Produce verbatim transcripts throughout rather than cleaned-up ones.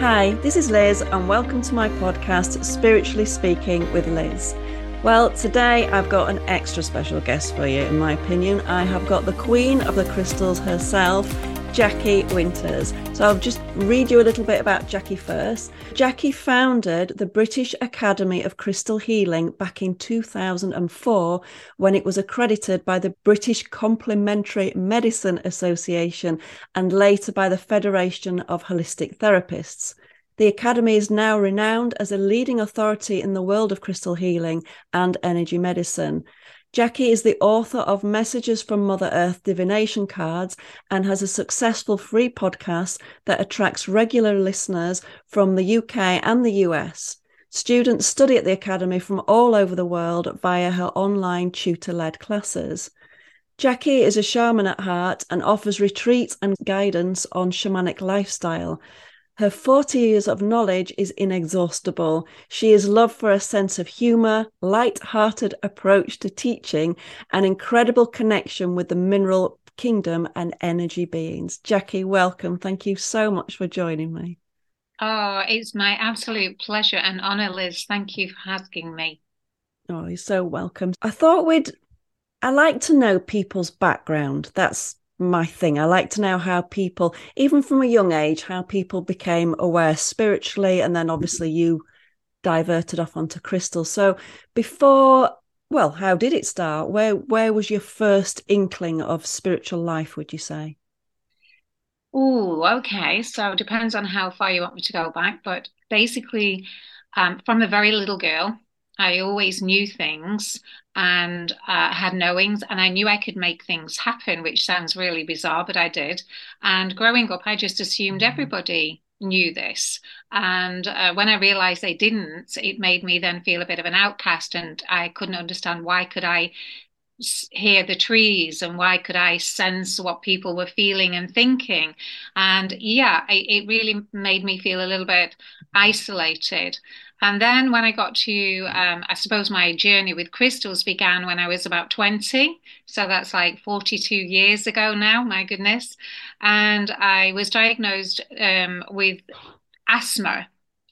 Hi, this is Liz and welcome to my podcast, Spiritually Speaking with Liz. Well, today I've got an extra special guest for you, in my opinion. I have got the Queen of the Crystals herself, Jackie Winters. So I'll just read you a little bit about Jackie first. Jackie founded the British Academy of Crystal Healing back in two thousand four when it was accredited by the British Complementary Medicine Association and later by the Federation of Holistic Therapists. The Academy is now renowned as a leading authority in the world of crystal healing and energy medicine. Jackie is the author of Messages from Mother Earth Divination Cards and has a successful free podcast that attracts regular listeners from the U K and the U S. Students study at the Academy from all over the world via her online tutor-led classes. Jackie is a shaman at heart and offers retreats and guidance on shamanic lifestyle. Her forty years of knowledge is inexhaustible. She is loved for her sense of humour, light-hearted approach to teaching, and incredible connection with the mineral kingdom and energy beings. Jackie, welcome. Thank you so much for joining me. Oh, it's my absolute pleasure and honour, Liz. Thank you for asking me. Oh, you're so welcome. I thought we'd... I like to know people's background. That's my thing. I like to know how people, even from a young age, how people became aware spiritually, and then obviously you diverted off onto crystals. So before, well, how did it start? Where where was your first inkling of spiritual life, would you say? Oh, okay. So it depends on how far you want me to go back. But basically, um, from a very little girl, I always knew things and uh, had knowings, and I knew I could make things happen, which sounds really bizarre, but I did. And growing up, I just assumed everybody knew this. And uh, when I realized they didn't, it made me then feel a bit of an outcast, and I couldn't understand why could I hear the trees and why could I sense what people were feeling and thinking. And yeah, it, it really made me feel a little bit isolated. And then when I got to, um, I suppose my journey with crystals began when I was about twenty. So that's like forty-two years ago now, my goodness. And I was diagnosed um, with asthma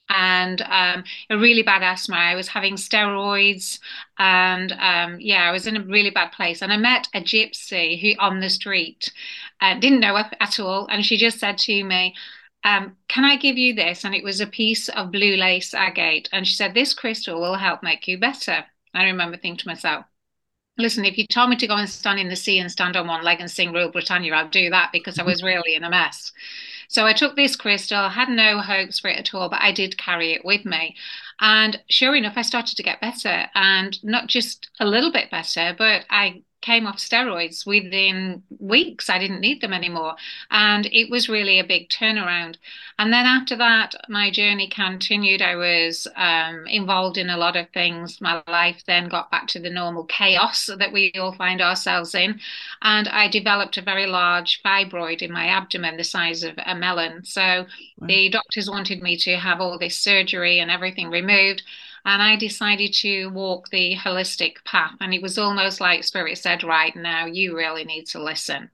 and um, a really bad asthma. I was having steroids and um, yeah, I was in a really bad place. And I met a gypsy who on the street, uh, didn't know her at all. And she just said to me, Um, can I give you this? And it was a piece of blue lace agate. And she said, this crystal will help make you better. I remember thinking to myself, listen, if you told me to go and stand in the sea and stand on one leg and sing Royal Britannia, I'll do that because I was really in a mess. So I took this crystal, had no hopes for it at all, but I did carry it with me. And sure enough, I started to get better, and not just a little bit better, but I came off steroids within weeks. I didn't need them anymore. And it was really a big turnaround. And then after that, my journey continued. I was um, involved in a lot of things. My life then got back to the normal chaos that we all find ourselves in. And I developed a very large fibroid in my abdomen, the size of a melon. So wow. The doctors wanted me to have all this surgery and everything removed. And I decided to walk the holistic path. And it was almost like Spirit said, right now, you really need to listen.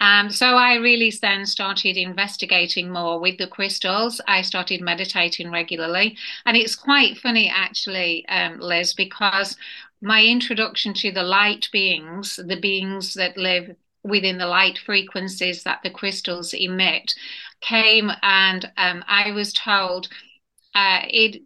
Um, so I really then started investigating more with the crystals. I started meditating regularly. And it's quite funny, actually, um, Liz, because my introduction to the light beings, the beings that live within the light frequencies that the crystals emit, came and um, I was told uh, it...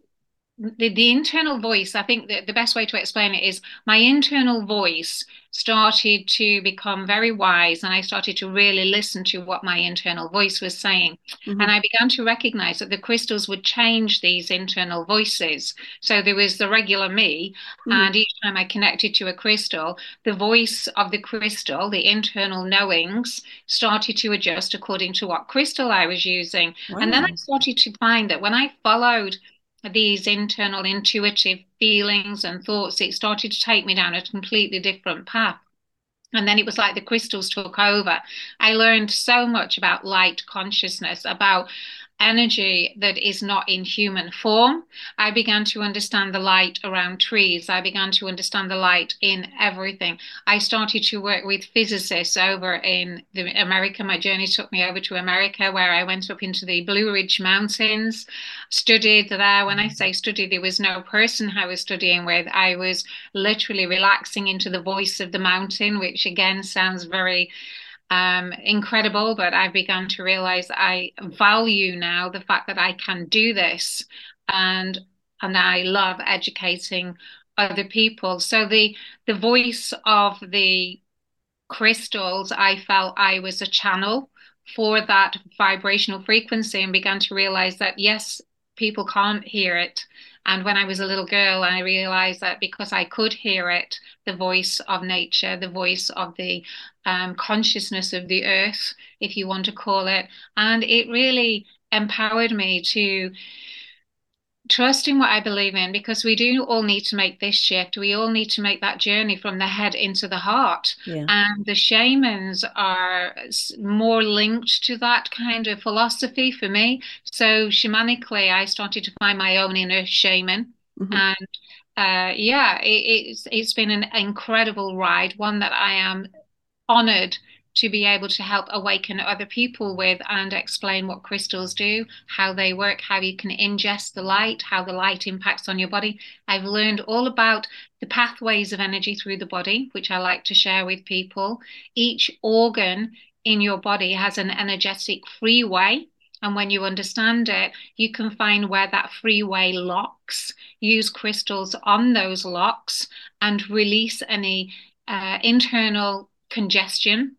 The, the internal voice, I think that the best way to explain it is my internal voice started to become very wise, and I started to really listen to what my internal voice was saying. Mm-hmm. And I began to recognize that the crystals would change these internal voices. So there was the regular me, mm-hmm. and each time I connected to a crystal, the voice of the crystal, the internal knowings, started to adjust according to what crystal I was using. Wow. And then I started to find that when I followed these internal intuitive feelings and thoughts, it started to take me down a completely different path. And then it was like the crystals took over. I learned so much about light consciousness, about energy that is not in human form. I began to understand the light around trees. I began to understand the light in everything. I started to work with physicists over in the America. My journey took me over to America, where I went up into the Blue Ridge Mountains, studied there. When I say studied, there was no person I was studying with. I was literally relaxing into the voice of the mountain, which again sounds very Um, incredible, but I began to realize I value now the fact that I can do this, and and I love educating other people. So the the voice of the crystals, I felt I was a channel for that vibrational frequency, and began to realize that yes, people can't hear it. And when I was a little girl, I realized that because I could hear it, the voice of nature, the voice of the um, consciousness of the earth, if you want to call it. And it really empowered me to trust in what I believe in, because we do all need to make this shift. We all need to make that journey from the head into the heart. Yeah. And the shamans are more linked to that kind of philosophy for me. So shamanically, I started to find my own inner shaman. Mm-hmm. And uh, yeah, it, it's it's been an incredible ride, one that I am honored to be able to help awaken other people with, and explain what crystals do, how they work, how you can ingest the light, how the light impacts on your body. I've learned all about the pathways of energy through the body, which I like to share with people. Each organ in your body has an energetic freeway, and when you understand it, you can find where that freeway locks, use crystals on those locks, and release any uh, internal congestion.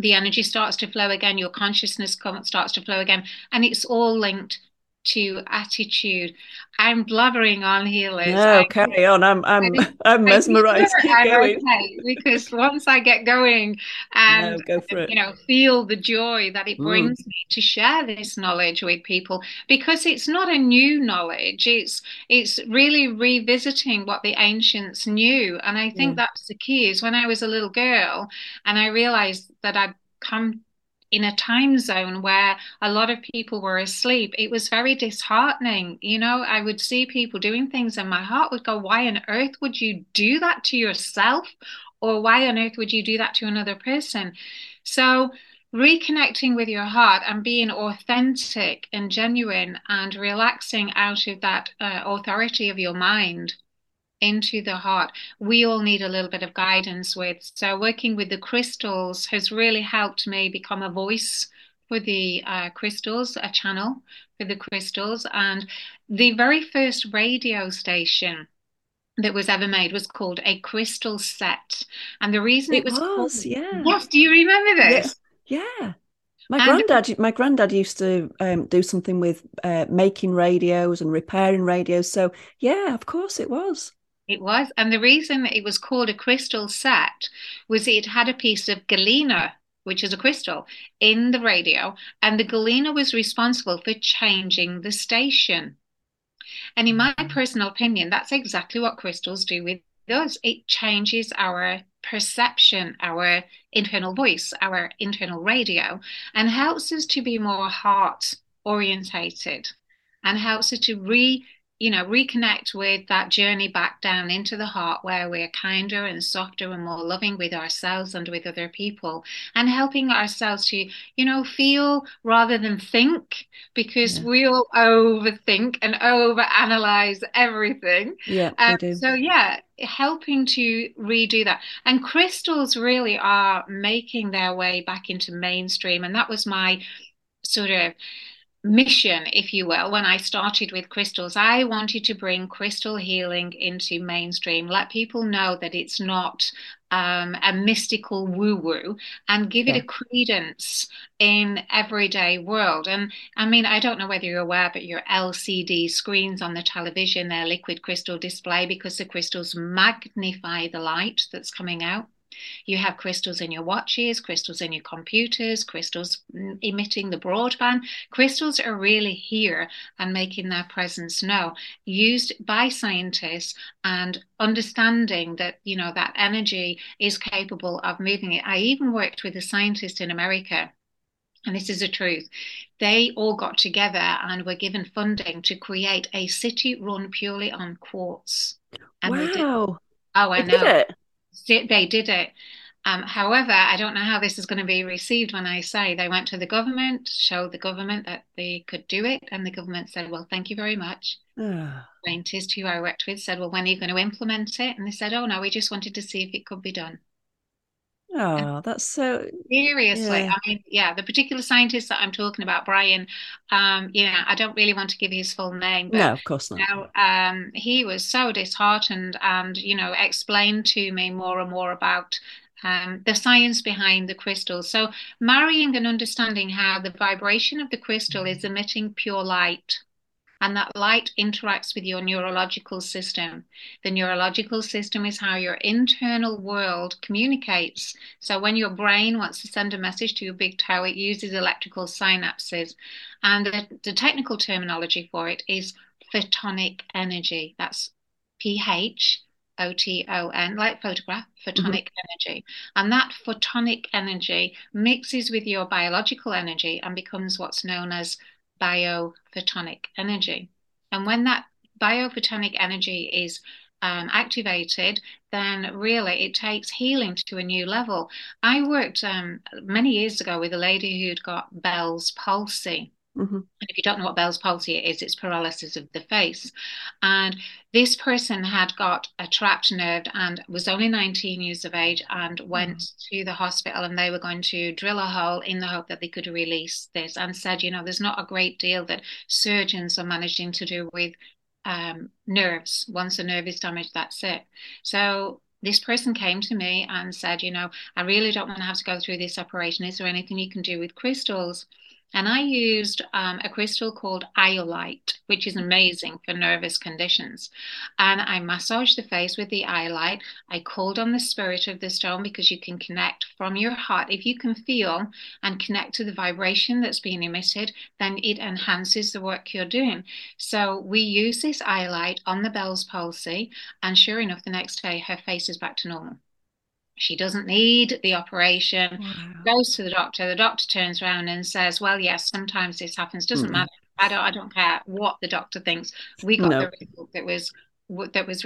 The energy starts to flow again, your consciousness starts to flow again, and it's all linked to attitude. I'm blubbering on here, Liz. No, carry on. I'm I'm I'm mesmerized. Keep going. Okay, because once I get going and no, go for it. You know, feel the joy that it brings mm. me to share this knowledge with people, because it's not a new knowledge. It's it's really revisiting what the ancients knew. And I think mm. that's the key, is when I was a little girl and I realized that I'd come in a time zone where a lot of people were asleep, it was very disheartening. You know, I would see people doing things and my heart would go, why on earth would you do that to yourself? Or why on earth would you do that to another person? So reconnecting with your heart and being authentic and genuine and relaxing out of that uh, authority of your mind into the heart, we all need a little bit of guidance with. So working with the crystals has really helped me become a voice for the uh, crystals, a channel for the crystals. And the very first radio station that was ever made was called a crystal set. And the reason it, it was, was called, yeah. Yes, do you remember this? Yeah. yeah. My and granddad, my granddad used to um, do something with uh, making radios and repairing radios. So yeah, of course it was. It was. And the reason it was called a crystal set was it had a piece of galena, which is a crystal, in the radio. And the galena was responsible for changing the station. And in my personal opinion, that's exactly what crystals do with us. It changes our perception, our internal voice, our internal radio, and helps us to be more heart orientated, and helps us to re you know, reconnect with that journey back down into the heart, where we're kinder and softer and more loving with ourselves and with other people, and helping ourselves to, you know, feel rather than think, because yeah. we all overthink and overanalyze everything. Yeah, um, we do. So yeah, helping to redo that. And crystals really are making their way back into mainstream. And that was my sort of mission, if you will, when I started with crystals. I wanted to bring crystal healing into mainstream, let people know that it's not um, a mystical woo-woo, and give yeah. it a credence in everyday world. And I mean, I don't know whether you're aware, but your L C D screens on the television, they're liquid crystal display, because the crystals magnify the light that's coming out. You have crystals in your watches, crystals in your computers, crystals emitting the broadband. Crystals are really here and making their presence known, used by scientists, and understanding that, you know, that energy is capable of moving it. I even worked with a scientist in America and this is a truth, they all got together and were given funding to create a city run purely on quartz. And wow. They did. Oh, I they know. Did it. They did it. Um, however, I don't know how this is going to be received when I say they went to the government, showed the government that they could do it. And the government said, well, thank you very much. Scientists who I worked with said, well, when are you going to implement it? And they said, oh, no, we just wanted to see if it could be done. Oh, and that's so... Seriously. Yeah. I mean, yeah, the particular scientist that I'm talking about, Brian, um, you know, I don't really want to give his full name. But, no, of course not. You know, um, he was so disheartened and, you know, explained to me more and more about Um, the science behind the crystal. So marrying and understanding how the vibration of the crystal is emitting pure light, and that light interacts with your neurological system. The neurological system is how your internal world communicates. So when your brain wants to send a message to your big toe, it uses electrical synapses. And the, the technical terminology for it is photonic energy. That's P H O T O N, like photograph, photonic mm-hmm. energy. And that photonic energy mixes with your biological energy and becomes what's known as biophotonic energy. And when that biophotonic energy is um, activated, then really it takes healing to a new level. I worked um, many years ago with a lady who'd got Bell's palsy. Mm-hmm. And if you don't know what Bell's palsy is, it's paralysis of the face. And this person had got a trapped nerve and was only nineteen years of age and went mm-hmm. to the hospital, and they were going to drill a hole in the hope that they could release this, and said, you know, there's not a great deal that surgeons are managing to do with um, nerves. Once a nerve is damaged, that's it. So this person came to me and said, you know, I really don't want to have to go through this operation. Is there anything you can do with crystals? And I used um, a crystal called Iolite, which is amazing for nervous conditions. And I massaged the face with the Iolite. I called on the spirit of the stone, because you can connect from your heart. If you can feel and connect to the vibration that's being emitted, then it enhances the work you're doing. So we use this Iolite on the Bell's palsy. And sure enough, the next day, her face is back to normal. She doesn't need the operation. Wow. Goes to the doctor. The doctor turns around and says, well, yes, sometimes this happens. Doesn't mm. matter. I don't I don't care what the doctor thinks. We got no. the result that was, that was,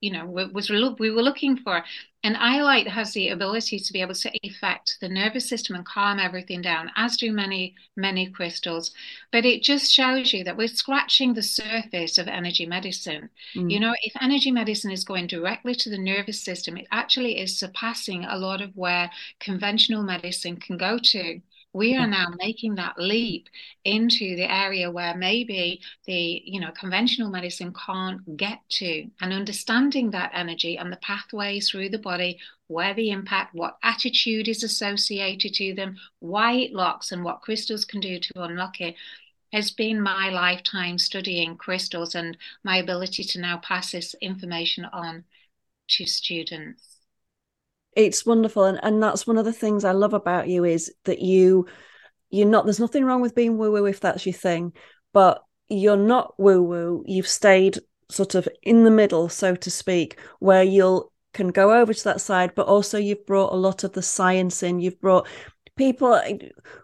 you know, was we were looking for. And Iolite has the ability to be able to affect the nervous system and calm everything down, as do many, many crystals. But it just shows you that we're scratching the surface of energy medicine. Mm. You know, if energy medicine is going directly to the nervous system, it actually is surpassing a lot of where conventional medicine can go to. We are now making that leap into the area where maybe the, you know, conventional medicine can't get to, and understanding that energy and the pathways through the body, where the impact, what attitude is associated to them, why it locks, and what crystals can do to unlock it, has been my lifetime studying crystals and my ability to now pass this information on to students. It's wonderful. And, and that's one of the things I love about you, is that you, you're not, there's nothing wrong with being woo-woo if that's your thing, but you're not woo-woo. You've stayed sort of in the middle, so to speak, where you'll can go over to that side, but also you've brought a lot of the science in. You've brought people,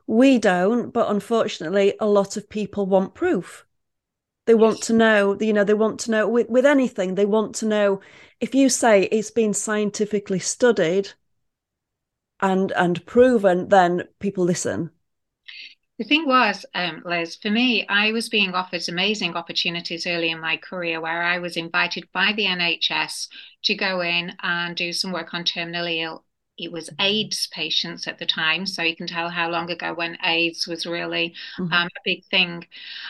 we don't, but unfortunately, a lot of people want proof. They want to know, you know, they want to know with, with anything. They want to know if you say it's been scientifically studied and and proven, then people listen. The thing was, um, Liz, for me, I was being offered amazing opportunities early in my career, where I was invited by the N H S to go in and do some work on terminally ill. It was AIDS patients at the time, so you can tell how long ago when AIDS was really mm-hmm. um, a big thing.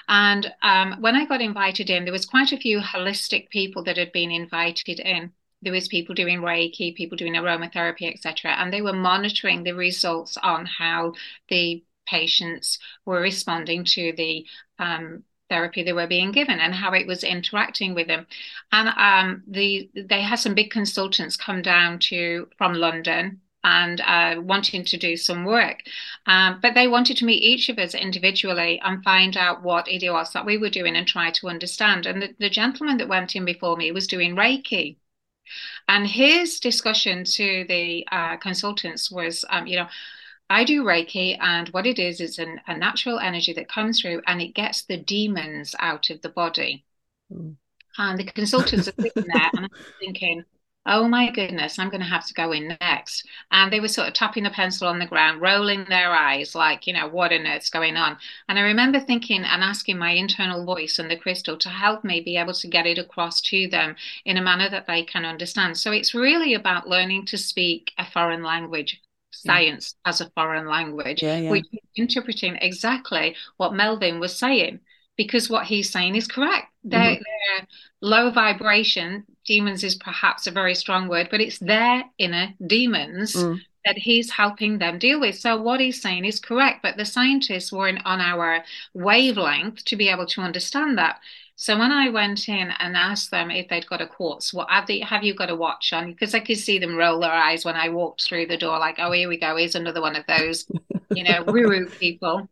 And um, when I got invited in, there was quite a few holistic people that had been invited in. There was people doing Reiki, people doing aromatherapy, et cetera. And they were monitoring the results on how the patients were responding to the um therapy they were being given and how it was interacting with them. And um, the they had some big consultants come down to from London and uh, wanting to do some work. Um, but they wanted to meet each of us individually and find out what it was that we were doing and try to understand. And the, the gentleman that went in before me was doing Reiki. And his discussion to the uh, consultants was, um, you know, I do Reiki, and what it is, is an, a natural energy that comes through and it gets the demons out of the body. Mm. And the consultants are sitting there and I'm thinking, oh my goodness, I'm going to have to go in next. And they were sort of tapping the pencil on the ground, rolling their eyes like, you know, what on earth's going on? And I remember thinking and asking my internal voice and the crystal to help me be able to get it across to them in a manner that they can understand. So it's really about learning to speak a foreign language. Science yeah. as a foreign language, yeah, yeah. which is interpreting exactly what Melvin was saying, because what he's saying is correct. They're, mm-hmm. they're low vibration demons is perhaps a very strong word, but it's their inner demons mm. that he's helping them deal with. So what he's saying is correct, but the scientists weren't on our wavelength to be able to understand that. So when I went in and asked them if they'd got a quartz, what have, they, have you got a watch on? Because I could see them roll their eyes when I walked through the door, like, oh, here we go, here's another one of those, you know, woo-woo people.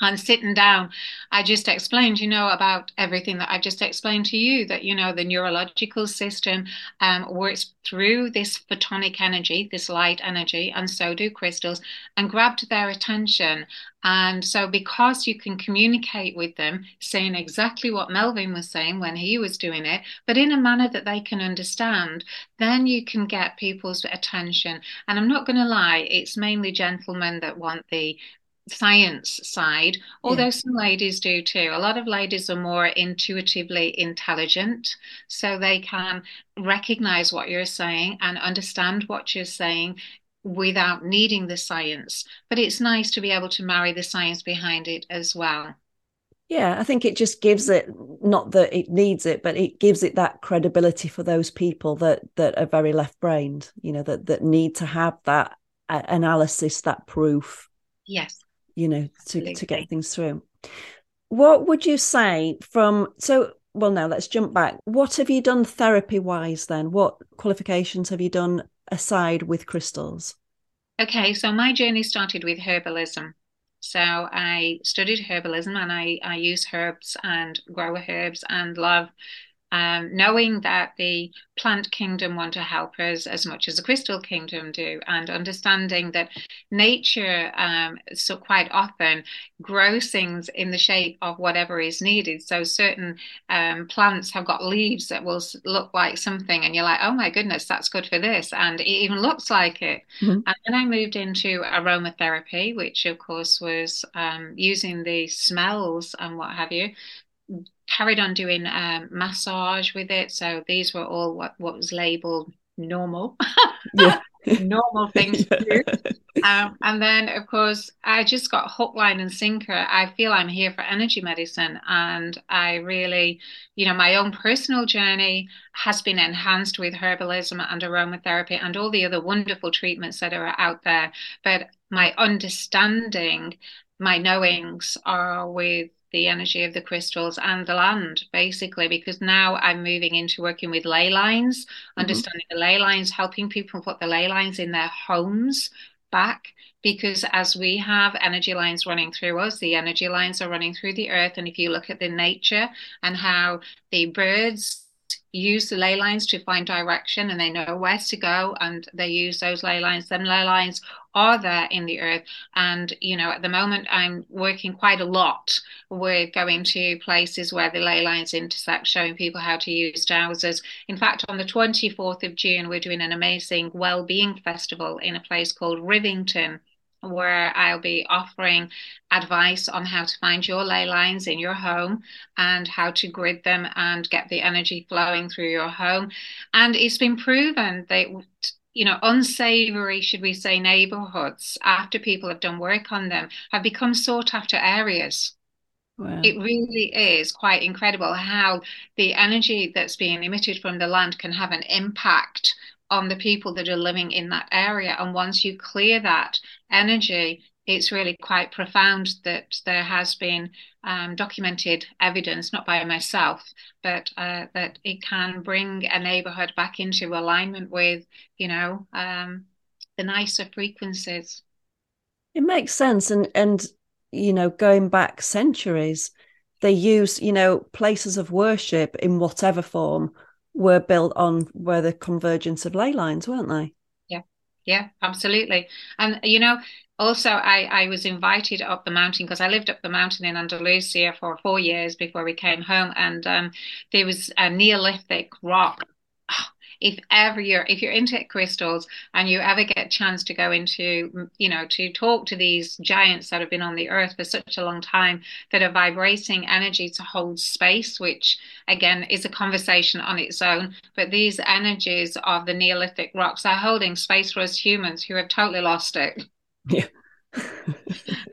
And sitting down, I just explained, you know, about everything that I just explained to you, that, you know, the neurological system um, works through this photonic energy, this light energy, and so do crystals, and grabbed their attention. And so because you can communicate with them, saying exactly what Melvin was saying when he was doing it, but in a manner that they can understand, then you can get people's attention. And I'm not going to lie, it's mainly gentlemen that want the science side, although yeah. some ladies do too. A lot of ladies are more intuitively intelligent, so they can recognize what you're saying and understand what you're saying without needing the science. But it's nice to be able to marry the science behind it as well. Yeah, I think it just gives it, not that it needs it, but it gives it that credibility for those people that that are very left-brained, you know, that that need to have that uh, analysis, that proof. Yes. You know, to, to get things through. What would you say from, so, well, now let's jump back. What have you done therapy wise then? What qualifications have you done aside with crystals? Okay, so my journey started with herbalism. So I studied herbalism and I, I use herbs and grow herbs and love Um, knowing that the plant kingdom want to help us as much as the crystal kingdom do, and understanding that nature um, so quite often grows things in the shape of whatever is needed. So certain um, plants have got leaves that will look like something and you're like, oh my goodness, that's good for this, and it even looks like it. Mm-hmm. And then I moved into aromatherapy, which of course was um, using the smells and what have you. Carried on doing um, massage with it. So these were all what, what was labelled normal, yeah. normal things to do. Um, and then, of course, I just got hook, line and sinker. I feel I'm here for energy medicine. And I really, you know, my own personal journey has been enhanced with herbalism and aromatherapy and all the other wonderful treatments that are out there. But my understanding, my knowings are with the energy of the crystals and the land, basically, because now I'm moving into working with ley lines, mm-hmm. understanding the ley lines, helping people put the ley lines in their homes back, because as we have energy lines running through us, the energy lines are running through the earth. And if you look at the nature and how the birds use the ley lines to find direction and they know where to go, and they use those ley lines, them ley lines are there in the earth. And you know, at the moment I'm working quite a lot with going to places where the ley lines intersect, showing people how to use dowsers. In fact, on the twenty-fourth of June we're doing an amazing well-being festival in a place called Rivington, where I'll be offering advice on how to find your ley lines in your home and how to grid them and get the energy flowing through your home. And it's been proven that, you know, unsavory, should we say, neighborhoods, after people have done work on them, have become sought after areas. Wow. It really is quite incredible how the energy that's being emitted from the land can have an impact on the people that are living in that area. And once you clear that energy, it's really quite profound that there has been um, documented evidence, not by myself, but uh, that it can bring a neighborhood back into alignment with, you know, um, the nicer frequencies. It makes sense. And, and, you know, going back centuries, they use, you know, places of worship in whatever form were built on where the convergence of ley lines, weren't they? Yeah, Yeah, absolutely. And, you know, also I, I was invited up the mountain because I lived up the mountain in Andalusia for four years before we came home. And um, there was a Neolithic rock. If ever you're, if you're into crystals and you ever get a chance to go into, you know, to talk to these giants that have been on the earth for such a long time that are vibrating energy to hold space, which again is a conversation on its own, but these energies of the Neolithic rocks are holding space for us humans who have totally lost it. Yeah.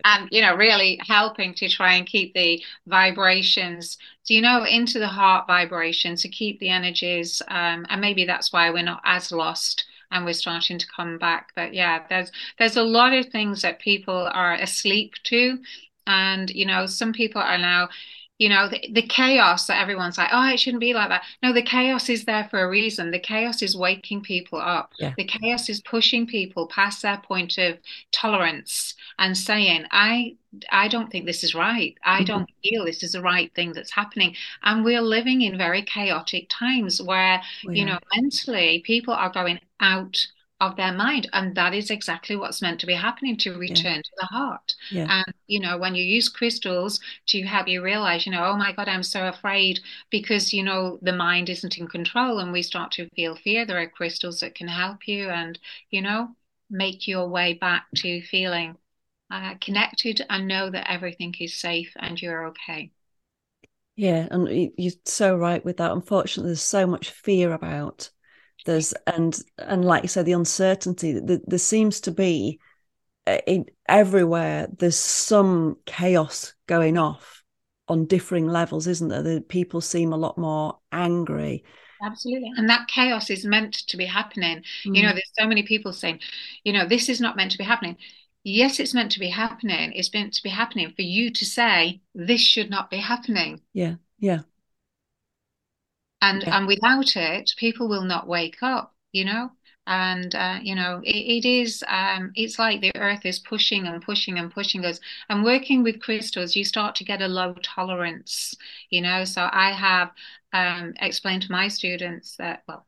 And, you know, really helping to try and keep the vibrations, you know, into the heart vibration to keep the energies. Um, and maybe that's why we're not as lost and we're starting to come back. But yeah, there's there's a lot of things that people are asleep to. And, you know, some people are now, you know, the, the chaos that everyone's like, oh, it shouldn't be like that. No, the chaos is there for a reason. The chaos is waking people up. Yeah. The chaos is pushing people past their point of tolerance and saying, I I don't think this is right. I don't feel this is the right thing that's happening. And we're living in very chaotic times where, oh, yeah. you know, mentally people are going out of their mind, and that is exactly what's meant to be happening, to return yeah. to the heart. Yeah. And you know, when you use crystals to help you realize, you know, oh my God, I'm so afraid because, you know, the mind isn't in control and we start to feel fear, there are crystals that can help you and, you know, make your way back to feeling uh, connected and know that everything is safe and you're okay. Yeah, and you're so right with that. Unfortunately, there's so much fear about There's and and like you say, the uncertainty that there seems to be in everywhere. There's some chaos going off on differing levels, isn't there? The people seem a lot more angry. Absolutely. And that chaos is meant to be happening. Mm. You know, there's so many people saying, you know, this is not meant to be happening. Yes, it's meant to be happening. It's meant to be happening for you to say this should not be happening. Yeah. Yeah. And yeah. and without it, people will not wake up, you know, and, uh, you know, it, it is um, it's like the earth is pushing and pushing and pushing us. And working with crystals, you start to get a low tolerance, you know. So I have um, explained to my students that, well,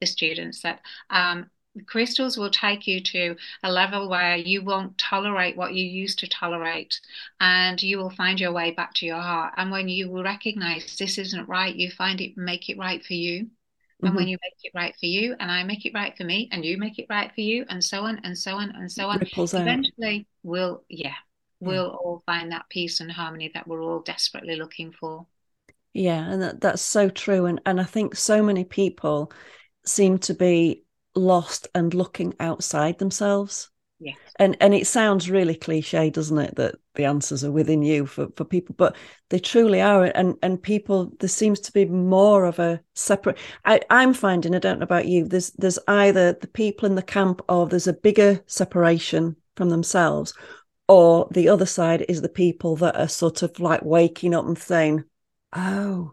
the students that um, crystals will take you to a level where you won't tolerate what you used to tolerate, and you will find your way back to your heart. And when you will recognize this isn't right, you find it, make it right for you. And mm-hmm. when you make it right for you, and I make it right for me, and you make it right for you, and so on and so on and so on, eventually we'll yeah we'll yeah. all find that peace and harmony that we're all desperately looking for. Yeah, and that, that's so true. And and I think so many people seem to be lost and looking outside themselves. Yes. And and it sounds really cliche, doesn't it, that the answers are within you for, for people, but they truly are. And and people, there seems to be more of a separate, I, I'm finding, I don't know about you, there's there's either the people in the camp or there's a bigger separation from themselves, or the other side is the people that are sort of like waking up and saying, oh,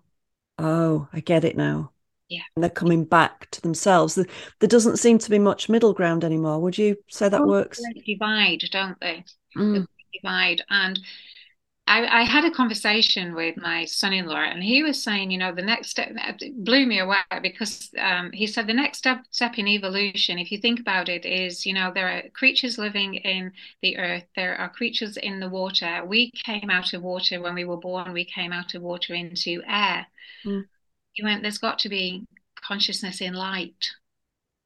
oh, I get it now. Yeah, and they're coming back to themselves. There doesn't seem to be much middle ground anymore. Would you say that oh, works? They divide, don't they? Mm. They divide. And I, I had a conversation with my son-in-law, and he was saying, you know, the next step, it blew me away, because um, he said the next step, step in evolution, if you think about it, is, you know, there are creatures living in the earth. There are creatures in the water. We came out of water when we were born. We came out of water into air. Mm. He went, there's got to be consciousness in light.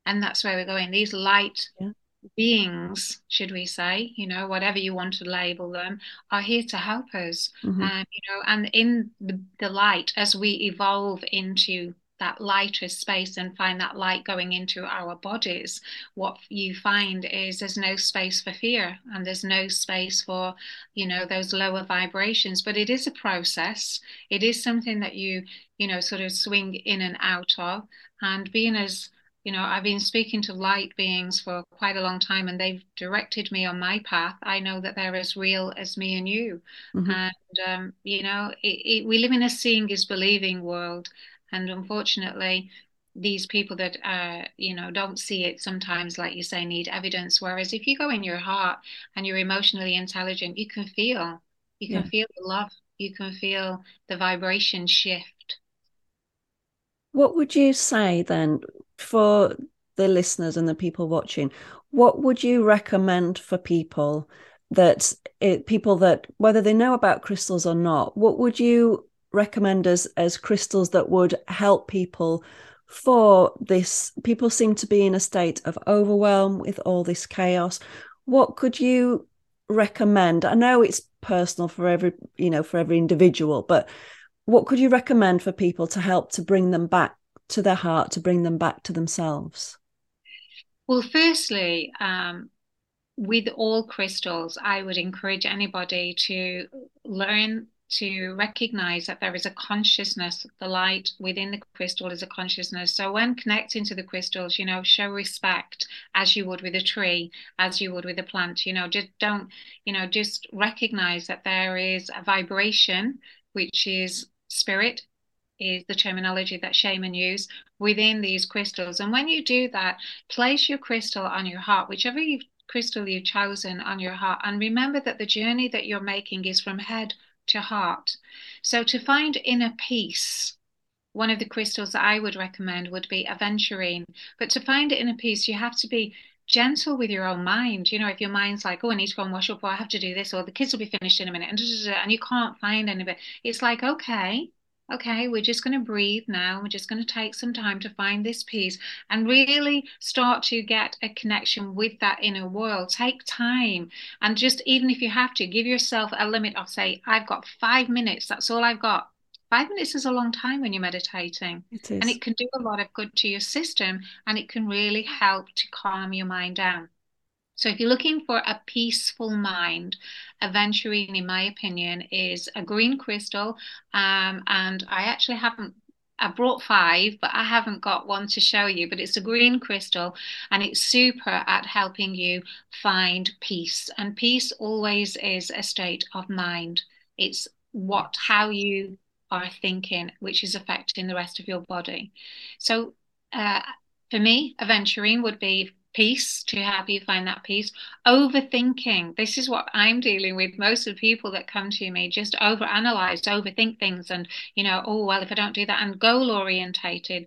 And that's where we're going. These light yeah. beings, should we say, you know, whatever you want to label them, are here to help us. Mm-hmm. Um, you know, and in the, the light, as we evolve into that lighter space and find that light going into our bodies, what you find is there's no space for fear, and there's no space for, you know, those lower vibrations. But it is a process. It is something that you, you know, sort of swing in and out of. And being as, you know, I've been speaking to light beings for quite a long time, and they've directed me on my path. I know that they're as real as me and you. Mm-hmm. And, um, you know, it, it, we live in a seeing is believing world. And unfortunately, these people that, uh, you know, don't see it sometimes, like you say, need evidence. Whereas if you go in your heart and you're emotionally intelligent, you can feel, you can yeah. feel the love, you can feel the vibration shift. What would you say then for the listeners and the people watching? what would you recommend for people that it, people that, whether they know about crystals or not, what would you recommend as, as crystals that would help people for this? People seem to be in a state of overwhelm with all this chaos. What could you recommend? I know it's personal for every, you know, for every individual, but what could you recommend for people to help to bring them back to their heart, to bring them back to themselves? Well, firstly, um, with all crystals, I would encourage anybody to learn to recognize that there is a consciousness. The light within the crystal is a consciousness. So when connecting to the crystals, you know, show respect as you would with a tree, as you would with a plant, you know, just don't, you know, just recognize that there is a vibration, which is spirit, is the terminology that shaman use within these crystals. And when you do that, place your crystal on your heart, whichever you've, crystal you've chosen, on your heart, and remember that the journey that you're making is from head to heart. So to find inner peace, one of the crystals that I would recommend would be Aventurine. But to find inner peace, you have to be gentle with your own mind. You know, if your mind's like, oh, I need to go and wash up, or I have to do this, or the kids will be finished in a minute, and, and you can't find any of it, it's like, okay, okay, we're just going to breathe now. We're just going to take some time to find this peace and really start to get a connection with that inner world. Take time, and just, even if you have to, give yourself a limit of, say, I've got five minutes. That's all I've got. Five minutes is a long time when you're meditating. It is. And it can do a lot of good to your system, and it can really help to calm your mind down. So if you're looking for a peaceful mind, Aventurine, in my opinion, is a green crystal. Um, and I actually haven't, I brought five, but I haven't got one to show you. But it's a green crystal, and it's super at helping you find peace. And peace always is a state of mind. It's what, how you are thinking, which is affecting the rest of your body. So uh, for me, Aventurine would be peace, to help you find that peace. Overthinking, this is what I'm dealing with. Most of the people that come to me just overanalyze, overthink things, and, you know, oh, well, if I don't do that, and goal orientated.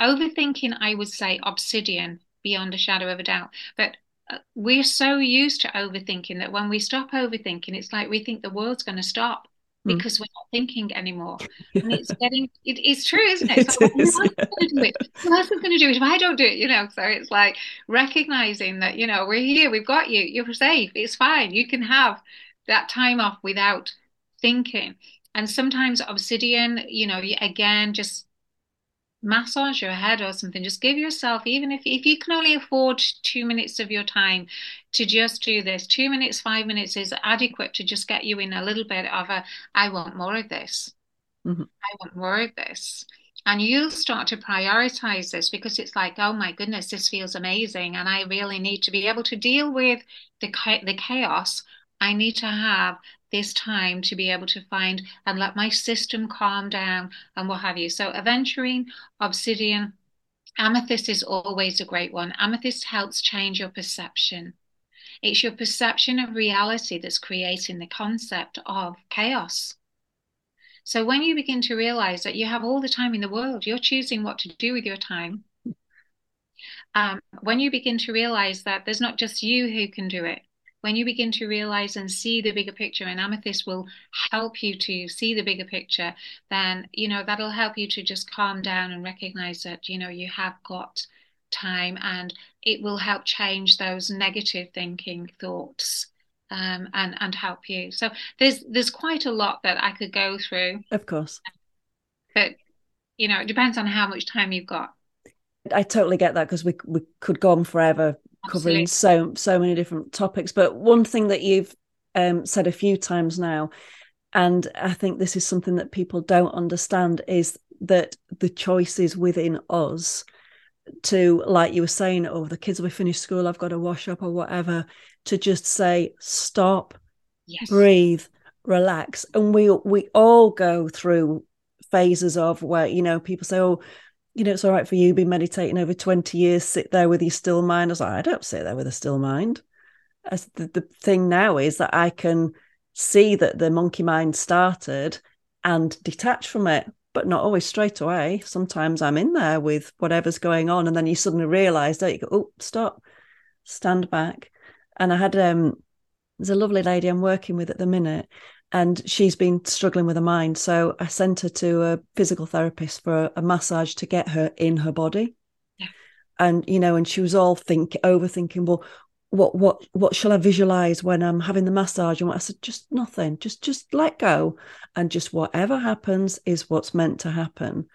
Overthinking, I would say Obsidian, beyond a shadow of a doubt. But we're so used to overthinking that when we stop overthinking, it's like we think the world's going to stop, because we're not thinking anymore. And it's getting, it, it's true, isn't it? It's like, well, is, yeah. going to do it? Who else is going to do it if I don't do it? You know, so it's like recognizing that, you know, we're here, we've got you, you're safe, it's fine. You can have that time off without thinking. And sometimes Obsidian, you know, again, just massage your head or something. Just give yourself, even if, if you can only afford two minutes of your time to just do this, two minutes, five minutes is adequate to just get you in a little bit of a, I want more of this. Mm-hmm. I want more of this. And you'll start to prioritize this, because it's like, oh my goodness, this feels amazing. And I really need to be able to deal with the the chaos. I need to have this time to be able to find and let my system calm down and what have you. So Aventurine, Obsidian, Amethyst is always a great one. Amethyst helps change your perception. It's your perception of reality that's creating the concept of chaos. So when you begin to realize that you have all the time in the world, you're choosing what to do with your time. Um, when you begin to realize that there's not just you who can do it, when you begin to realize and see the bigger picture, and Amethyst will help you to see the bigger picture, then, you know, that'll help you to just calm down and recognize that, you know, you have got time, and it will help change those negative thinking thoughts um, and, and help you. So there's, there's quite a lot that I could go through. Of course. But, you know, it depends on how much time you've got. I totally get that, because we, we could go on forever covering Absolutely. so so many different topics. But one thing that you've um, said a few times now, and I think this is something that people don't understand, is that the choice is within us to, like you were saying, oh, the kids will be finished school, I've got to wash up or whatever, to just say, stop, yes. breathe, relax. And we we all go through phases of where, you know, people say, oh, you know, it's all right for you, be meditating over twenty years, sit there with your still mind. I was like, I don't sit there with a still mind. As the, the thing now is that I can see that the monkey mind started and detach from it, but not always straight away. Sometimes I'm in there with whatever's going on, and then you suddenly realize that you go, oh, stop, stand back. And I had, um, there's a lovely lady I'm working with at the minute, and she's been struggling with her mind. So I sent her to a physical therapist for a, a massage to get her in her body. Yeah. And, you know, and she was all think overthinking, well, what, what, what shall I visualize when I'm having the massage? And I said, just nothing, just, just let go. And just whatever happens is what's meant to happen.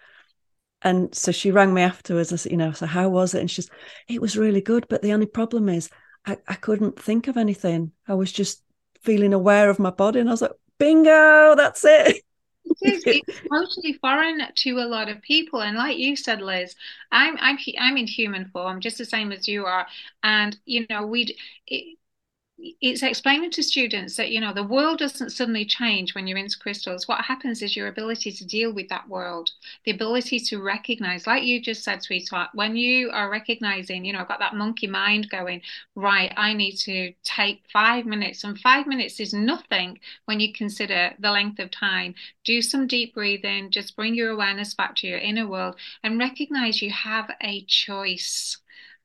And so she rang me afterwards. I said, you know, so how was it? And she's, it was really good. But the only problem is I, I couldn't think of anything. I was just feeling aware of my body. And I was like, bingo, that's it. It is, it's mostly foreign to a lot of people, and like you said, Liz, I'm I'm I'm in human form, just the same as you are, and you know we it, it's explaining to students that you know the world doesn't suddenly change when you're into crystals. What happens is your ability to deal with that world, the ability to recognize, like you just said, sweetheart, when you are recognizing, you know, I've got that monkey mind going, right, I need to take five minutes, and five minutes is nothing when you consider the length of time. Do some deep breathing, just bring your awareness back to your inner world and recognize you have a choice,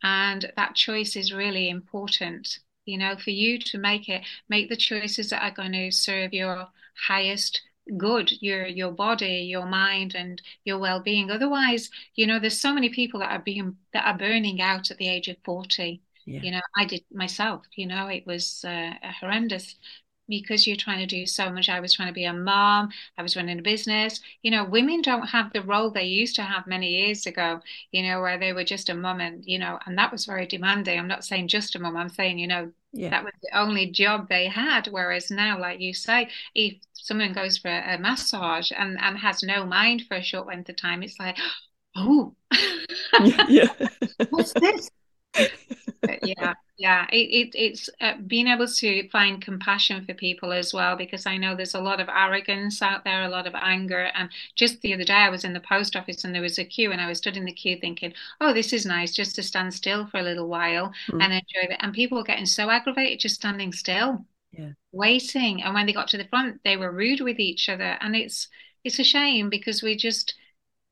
and that choice is really important. You know, for you to make it, make the choices that are going to serve your highest good, your your body, your mind, and your well-being. Otherwise, you know, there's so many people that are being that are burning out at the age of forty. Yeah. You know, I did myself. You know, it was uh, horrendous, because you're trying to do so much. I was trying to be a mom. I was running a business. You know, women don't have the role they used to have many years ago, you know, where they were just a mum, and, you know, and that was very demanding. I'm not saying just a mum. I'm saying, you know, yeah. That was the only job they had. Whereas now, like you say, if someone goes for a, a massage and, and has no mind for a short length of time, it's like, oh, yeah. What's this? But yeah, yeah. It, it, it's uh, being able to find compassion for people as well, because I know there's a lot of arrogance out there, a lot of anger. And just the other day I was in the post office and there was a queue, and I was stood in the queue thinking, oh, this is nice just to stand still for a little while mm. and enjoy it. And people were getting so aggravated just standing still, yeah. waiting. And when they got to the front, they were rude with each other. And it's it's a shame, because we just...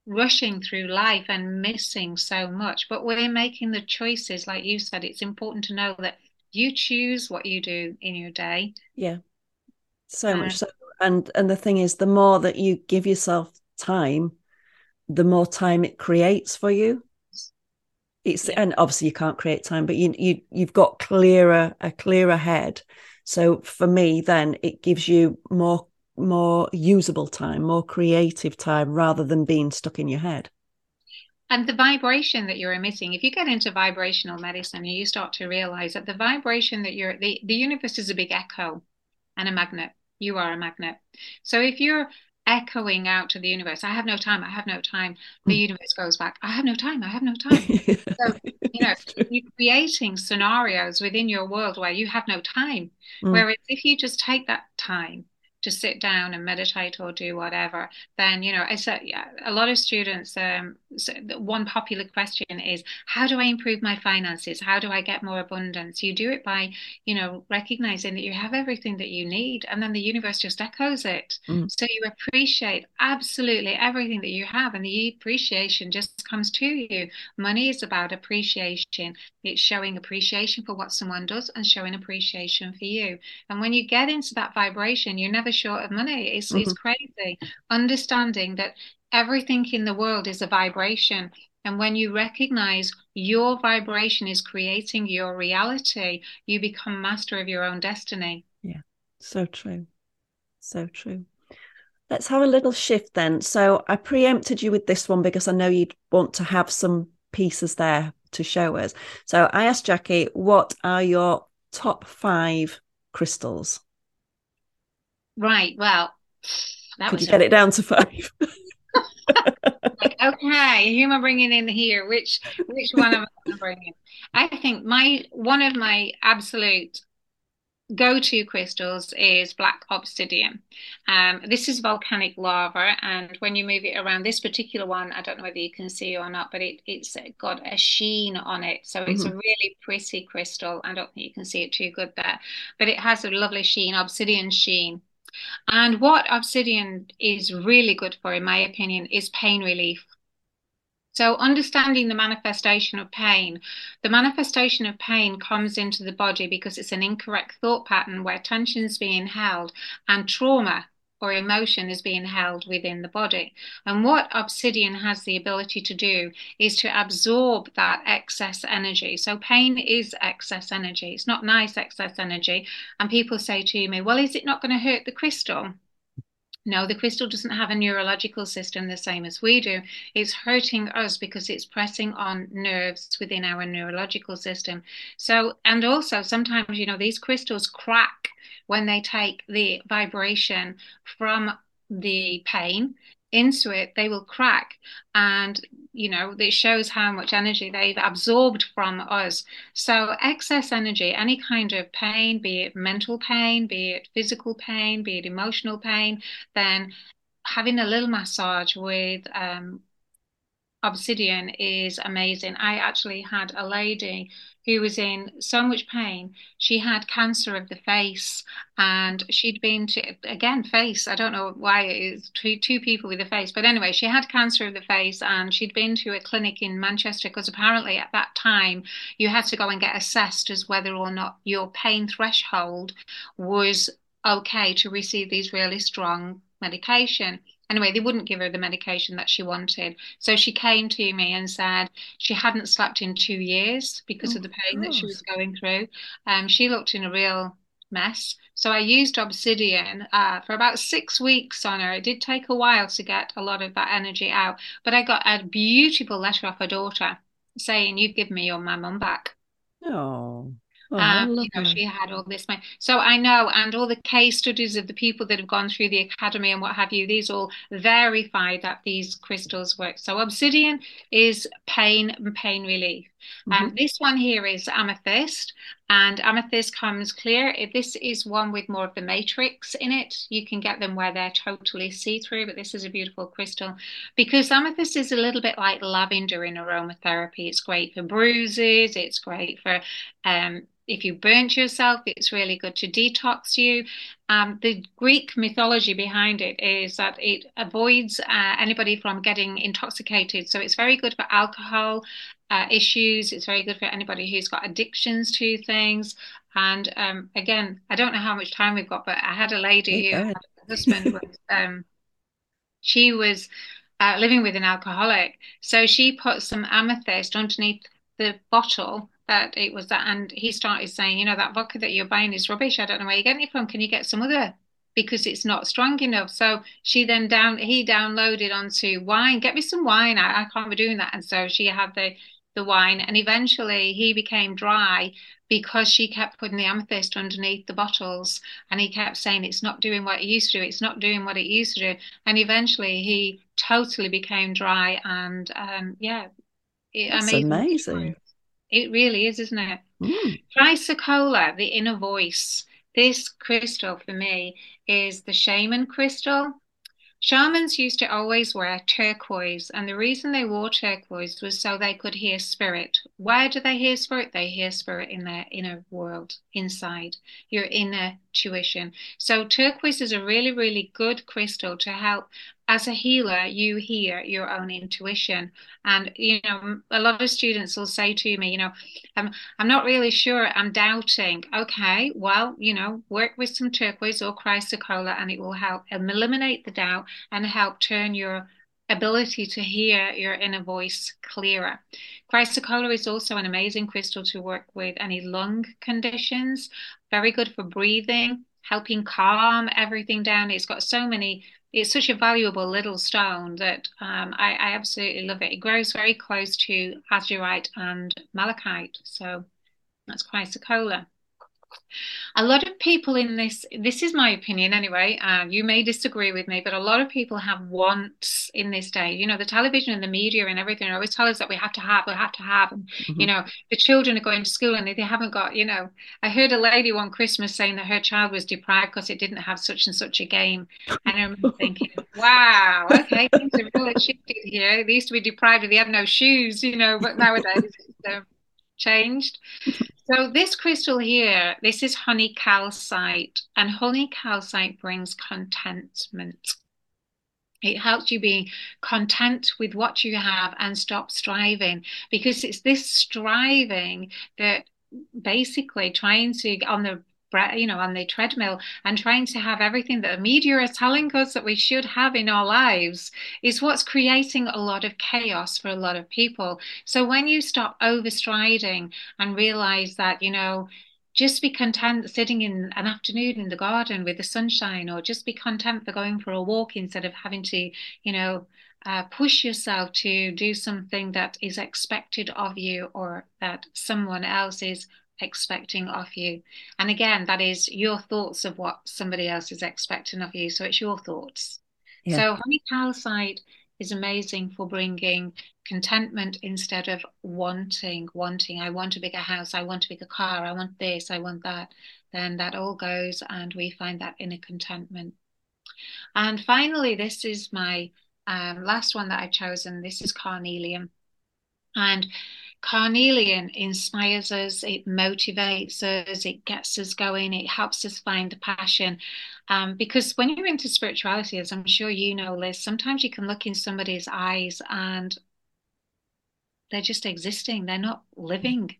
rushing through life and missing so much. But we're making the choices, like you said. It's important to know that you choose what you do in your day. Yeah, so um, much so. And and the thing is, the more that you give yourself time, the more time it creates for you. It's yeah. And obviously you can't create time, but you you you've got clearer a clearer head. So for me, then it gives you more. more usable time, more creative time, rather than being stuck in your head. And the vibration that you're emitting, if you get into vibrational medicine, you start to realize that the vibration that you're, the, the universe is a big echo and a magnet. You are a magnet. So if you're echoing out to the universe, I have no time, I have no time, the universe goes back, I have no time, I have no time. So, you know, you're creating scenarios within your world where you have no time. Mm. Whereas if you just take that time to sit down and meditate or do whatever, then, you know, I said, yeah, a lot of students, um, so one popular question is, how do I improve my finances? How do I get more abundance? You do it by, you know, recognizing that you have everything that you need, and then the universe just echoes it. Mm. So you appreciate absolutely everything that you have, and the appreciation just comes to you. Money is about appreciation. It's showing appreciation for what someone does and showing appreciation for you. And when you get into that vibration, you're never short of money. It's, mm-hmm. It's crazy, understanding that everything in the world is a vibration, and when you recognize your vibration is creating your reality, you become master of your own destiny. Yeah, so true, so true. Let's have a little shift then. So I preempted you with this one because I know you'd want to have some pieces there to show us. So I asked Jackie, what are your top five crystals? Right, well, that Could was you get a... it down to five. Like, okay, who am I bringing in here? Which which one am I going to bring in? I think my one of my absolute go-to crystals is black obsidian. Um, this is volcanic lava, and when you move it around, this particular one, I don't know whether you can see or not, but it, it's got a sheen on it, so mm-hmm. It's a really pretty crystal. I don't think you can see it too good there, but it has a lovely sheen, obsidian sheen. And what obsidian is really good for, in my opinion, is pain relief. So understanding the manifestation of pain, the manifestation of pain comes into the body because it's an incorrect thought pattern where tension is being held and trauma or emotion is being held within the body. And what Obsidian has the ability to do is to absorb that excess energy. So pain is excess energy. It's not nice excess energy. And people say to me, well, is it not going to hurt the crystal? No, the crystal doesn't have a neurological system the same as we do. It's hurting us because it's pressing on nerves within our neurological system. So, and also sometimes, you know, these crystals crack when they take the vibration from the pain into it. They will crack, and you know, it shows how much energy they've absorbed from us. So excess energy, any kind of pain, be it mental pain, be it physical pain, be it emotional pain, then having a little massage with um Obsidian is amazing. I actually had a lady who was in so much pain. She had cancer of the face, and she'd been to, again, face. I don't know why it's two, two people with a face. But anyway, she had cancer of the face, and she'd been to a clinic in Manchester because apparently at that time you had to go and get assessed as whether or not your pain threshold was okay to receive these really strong medication. Anyway, they wouldn't give her the medication that she wanted. So she came to me and said she hadn't slept in two years because oh, of the pain that she was going through. Um, she looked in a real mess. So I used Obsidian uh, for about six weeks on her. It did take a while to get a lot of that energy out. But I got a beautiful letter off her daughter saying, you've given me your my mum back. Oh. Oh, um, you know, she had all this. So I know, and all the case studies of the people that have gone through the academy and what have you, these all verify that these crystals work. So Obsidian is pain and pain relief. Mm-hmm. And this one here is amethyst, and amethyst comes clear. If this is one with more of the matrix in it, you can get them where they're totally see-through, but this is a beautiful crystal because amethyst is a little bit like lavender in aromatherapy. It's great for bruises, it's great for um if you burnt yourself, it's really good to detox you. Um, the Greek mythology behind it is that it avoids uh, anybody from getting intoxicated. So it's very good for alcohol uh, issues. It's very good for anybody who's got addictions to things. And um, again, I don't know how much time we've got, but I had a lady who had a husband was, um, she was uh, living with an alcoholic. So she put some amethyst underneath the bottle that it was that, and he started saying, you know, that vodka that you're buying is rubbish. I don't know where you're getting it from. Can you get some other? Because it's not strong enough. So she then down, he downloaded onto wine. Get me some wine. I, I can't be doing that. And so she had the, the wine, and eventually he became dry because she kept putting the amethyst underneath the bottles, and he kept saying, it's not doing what it used to do. It's not doing what it used to do. And eventually he totally became dry. And um, yeah. It, That's amazing. amazing. It really is, isn't it? Mm. Chrysocolla, the inner voice. This crystal for me is the shaman crystal. Shamans used to always wear turquoise, and the reason they wore turquoise was so they could hear spirit. Where do they hear spirit? They hear spirit in their inner world, inside, your inner tuition. So turquoise is a really, really good crystal to help. As a healer, you hear your own intuition. And, you know, a lot of students will say to me, you know, um, I'm not really sure, I'm doubting. Okay, well, you know, work with some turquoise or chrysocolla, and it will help eliminate the doubt and help turn your ability to hear your inner voice clearer. Chrysocolla is also an amazing crystal to work with any lung conditions. Very good for breathing, helping calm everything down. It's got so many... It's such a valuable little stone that um, I, I absolutely love it. It grows very close to azurite and malachite. So that's chrysocolla. A lot of people in this, this is my opinion anyway, uh, you may disagree with me, but a lot of people have wants in this day. You know, the television and the media and everything always tell us that we have to have, we have to have. And, mm-hmm. you know, the children are going to school and they, they haven't got, you know, I heard a lady one Christmas saying that her child was deprived because it didn't have such and such a game. And I remember thinking, wow, okay, things are really shifted here. They used to be deprived if they had no shoes, you know, but nowadays it's uh, changed. So this crystal here, this is honey calcite, and honey calcite brings contentment. It helps you be content with what you have and stop striving, because it's this striving that basically trying to on the you know on the treadmill and trying to have everything that the media are telling us that we should have in our lives is what's creating a lot of chaos for a lot of people. So when you stop overstriding and realize that, you know, just be content sitting in an afternoon in the garden with the sunshine, or just be content for going for a walk instead of having to, you know, uh, push yourself to do something that is expected of you or that someone else is expecting of you. And again, that is your thoughts of what somebody else is expecting of you. So it's your thoughts. Yeah. So honey calcite is amazing for bringing contentment instead of wanting, wanting. I want a bigger house. I want a bigger car. I want this. I want that. Then that all goes, and we find that inner contentment. And finally, this is my um, last one that I've chosen. This is carnelian, and carnelian inspires us. It motivates us. It gets us going. It helps us find the passion. Um, because when you're into spirituality, as I'm sure you know, Liz, sometimes you can look in somebody's eyes and they're just existing. They're not living.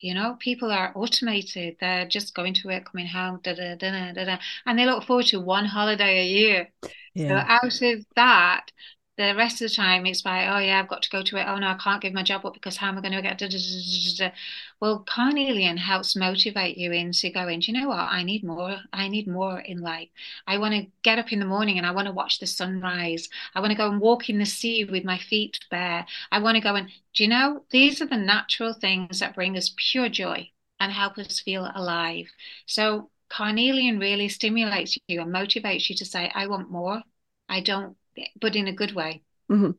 You know, people are automated. They're just going to work, coming home, da da da da da, and they look forward to one holiday a year. Yeah. So out of that, the rest of the time it's like, oh yeah, I've got to go to it. Oh no, I can't give my job up because how am I going to get da da da da da? Well, carnelian helps motivate you into going, do you know what? I need more. I need more in life. I want to get up in the morning and I want to watch the sunrise. I want to go and walk in the sea with my feet bare. I want to go and, do you know, these are the natural things that bring us pure joy and help us feel alive. So carnelian really stimulates you and motivates you to say, I want more. I don't, but in a good way. Mm-hmm.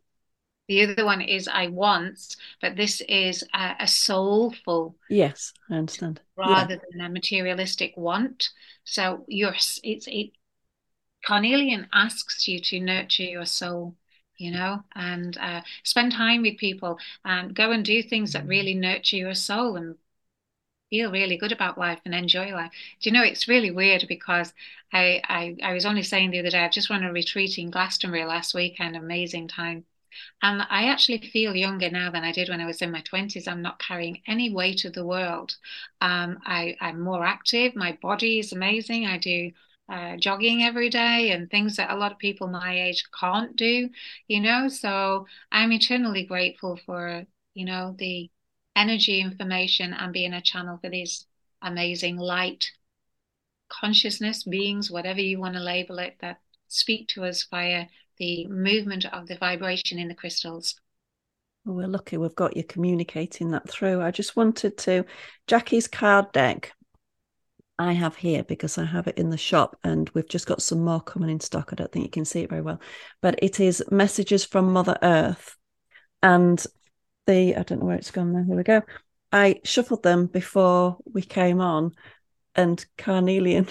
The other one is I want, but this is a, a soulful. Yes, I understand. Rather yeah. than a materialistic want. So your it's it. Carnelian asks you to nurture your soul, you know, and uh, spend time with people and go and do things that really nurture your soul and feel really good about life and enjoy life. Do you know, it's really weird because I, I, I was only saying the other day, I've just run a retreat in Glastonbury last weekend, amazing time. And I actually feel younger now than I did when I was in my twenties. I'm not carrying any weight of the world. Um, I, I'm more active. My body is amazing. I do uh, jogging every day and things that a lot of people my age can't do, you know. So I'm eternally grateful for, you know, the energy, information, and being a channel for these amazing light consciousness beings, whatever you want to label it, that speak to us via the movement of the vibration in the crystals. Well, we're lucky we've got you communicating that through. I just wanted to, Jackie's card deck I have here because I have it in the shop and we've just got some more coming in stock. I don't think you can see it very well, but it is Messages from Mother Earth, and the, I don't know where it's gone now. Here we go. I shuffled them before we came on, and carnelian.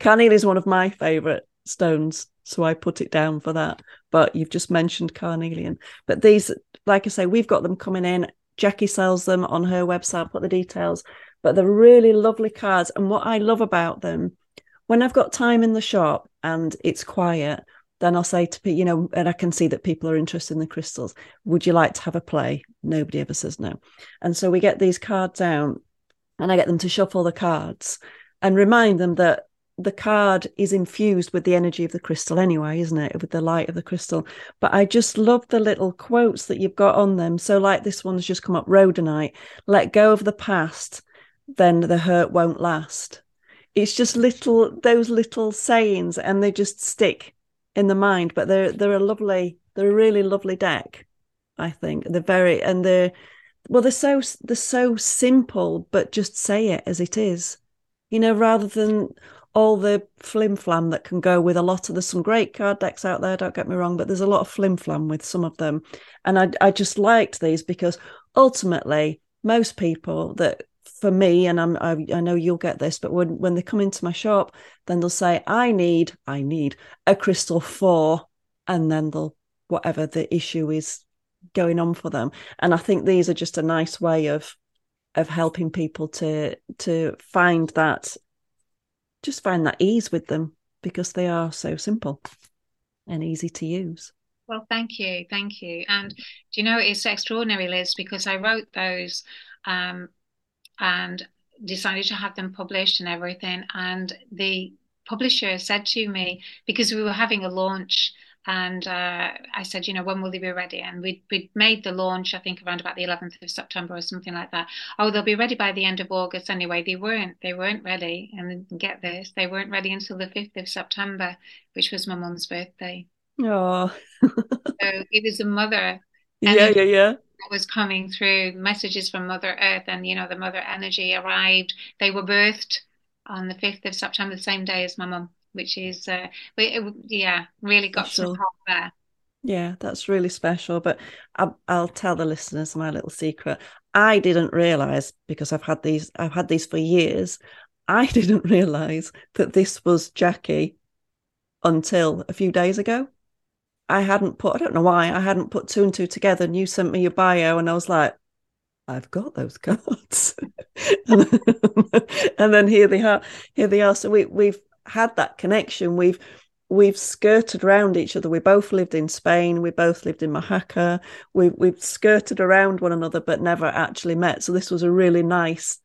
Carnelian is one of my favourite stones, so I put it down for that. But you've just mentioned carnelian. But these, like I say, we've got them coming in. Jackie sells them on her website, put the details. But they're really lovely cards. And what I love about them, when I've got time in the shop and it's quiet, then I'll say to people, you know, and I can see that people are interested in the crystals. Would you like to have a play? Nobody ever says no. And so we get these cards out and I get them to shuffle the cards and remind them that the card is infused with the energy of the crystal anyway, isn't it? With the light of the crystal. But I just love the little quotes that you've got on them. So like this one's just come up, Rhodonite, let go of the past, then the hurt won't last. It's just little, those little sayings, and they just stick in the mind. But they're they're a lovely, they're a really lovely deck, I think. They're very, and they're, well, they're so they're so simple, but just say it as it is, you know, rather than all the flim flam that can go with a lot of, there's some great card decks out there, don't get me wrong, but there's a lot of flim flam with some of them. And I I just liked these because ultimately most people that, for me, and I'm, I, I know you'll get this, but when, when they come into my shop, then they'll say, I need, I need a crystal for, and then they'll, whatever the issue is going on for them. And I think these are just a nice way of, of helping people to, to find that, just find that ease with them, because they are so simple. and easy to use. Well, thank you. Thank you. And do you know, it's extraordinary, Liz, because I wrote those um, and decided to have them published and everything. And the publisher said to me, because we were having a launch, and uh, I said, you know, when will they be ready? And we'd, we'd made the launch, I think, around about the eleventh of September or something like that. Oh, they'll be ready by the end of August. Anyway, they weren't. They weren't ready. And get this, they weren't ready until the fifth of September, which was my mum's birthday. Oh. So it was a mother. Yeah, yeah, yeah. That was coming through, messages from Mother Earth, and, you know, the mother energy arrived. They were birthed on the fifth of September, the same day as my mum. Which is, uh, it, yeah, really got some help there. Yeah, that's really special. But I, I'll tell the listeners my little secret. I didn't realise, because I've had these, I've had these for years. I didn't realise that this was Jackie until a few days ago. I hadn't put, I don't know why, I hadn't put two and two together, and you sent me your bio, and I was like, I've got those cards. and, and then here they are. Here they are. So we, we've had that connection. We've we've skirted around each other. We both lived in Spain, we both lived in Málaga, we, we've skirted around one another but never actually met. So this was a really nice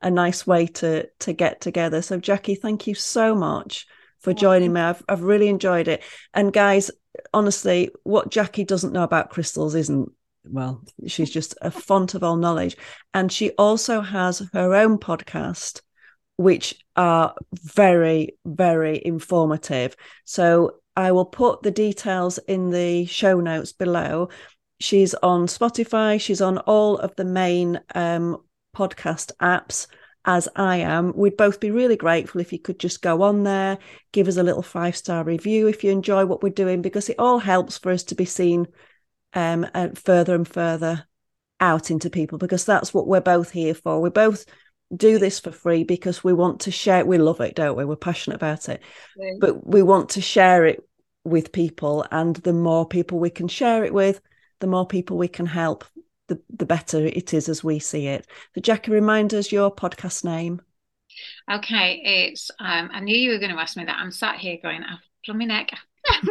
a nice way to to get together. So Jackie, thank you so much for joining me. I've, I've really enjoyed it. And guys, honestly, what Jackie doesn't know about crystals isn't, well, she's just a font of all knowledge. And she also has her own podcast, which are very, very informative. So I will put the details in the show notes below. She's on Spotify. She's on all of the main um, podcast apps, as I am. We'd both be really grateful if you could just go on there, give us a little five-star review if you enjoy what we're doing, because it all helps for us to be seen um, and further and further out into people, because that's what we're both here for. We're both... do this for free because we want to share. We love it, don't we? We're passionate about it, right. But we want to share it with people, and the more people we can share it with, the more people we can help, the, the better it is as we see it. So Jackie, remind us your podcast name. Okay, it's um I knew you were going to ask me that. I'm sat here going, I've plumbed my neck.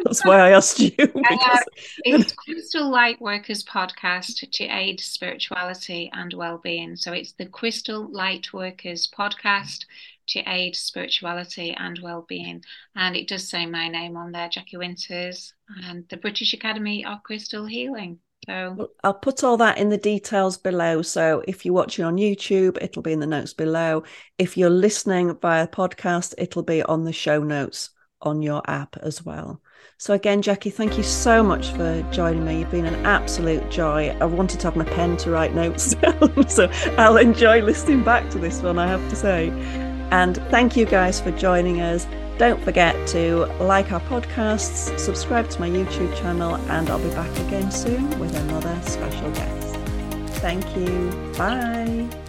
That's why I asked you. Because... it's Crystal Lightworkers Podcast to aid spirituality and well-being. So it's the Crystal Lightworkers Podcast to aid spirituality and well-being. And it does say my name on there, Jackie Winters, and the British Academy of Crystal Healing. So I'll put all that in the details below. So if you're watching on YouTube, it'll be in the notes below. If you're listening via podcast, it'll be on the show notes on your app as well. So again, Jackie, thank you so much for joining me. You've been an absolute joy. I wanted to have my pen to write notes down, so I'll enjoy listening back to this one, I have to say. And thank you guys for joining us. Don't forget to like our podcasts, subscribe to my YouTube channel, and I'll be back again soon with another special guest. Thank you. Bye.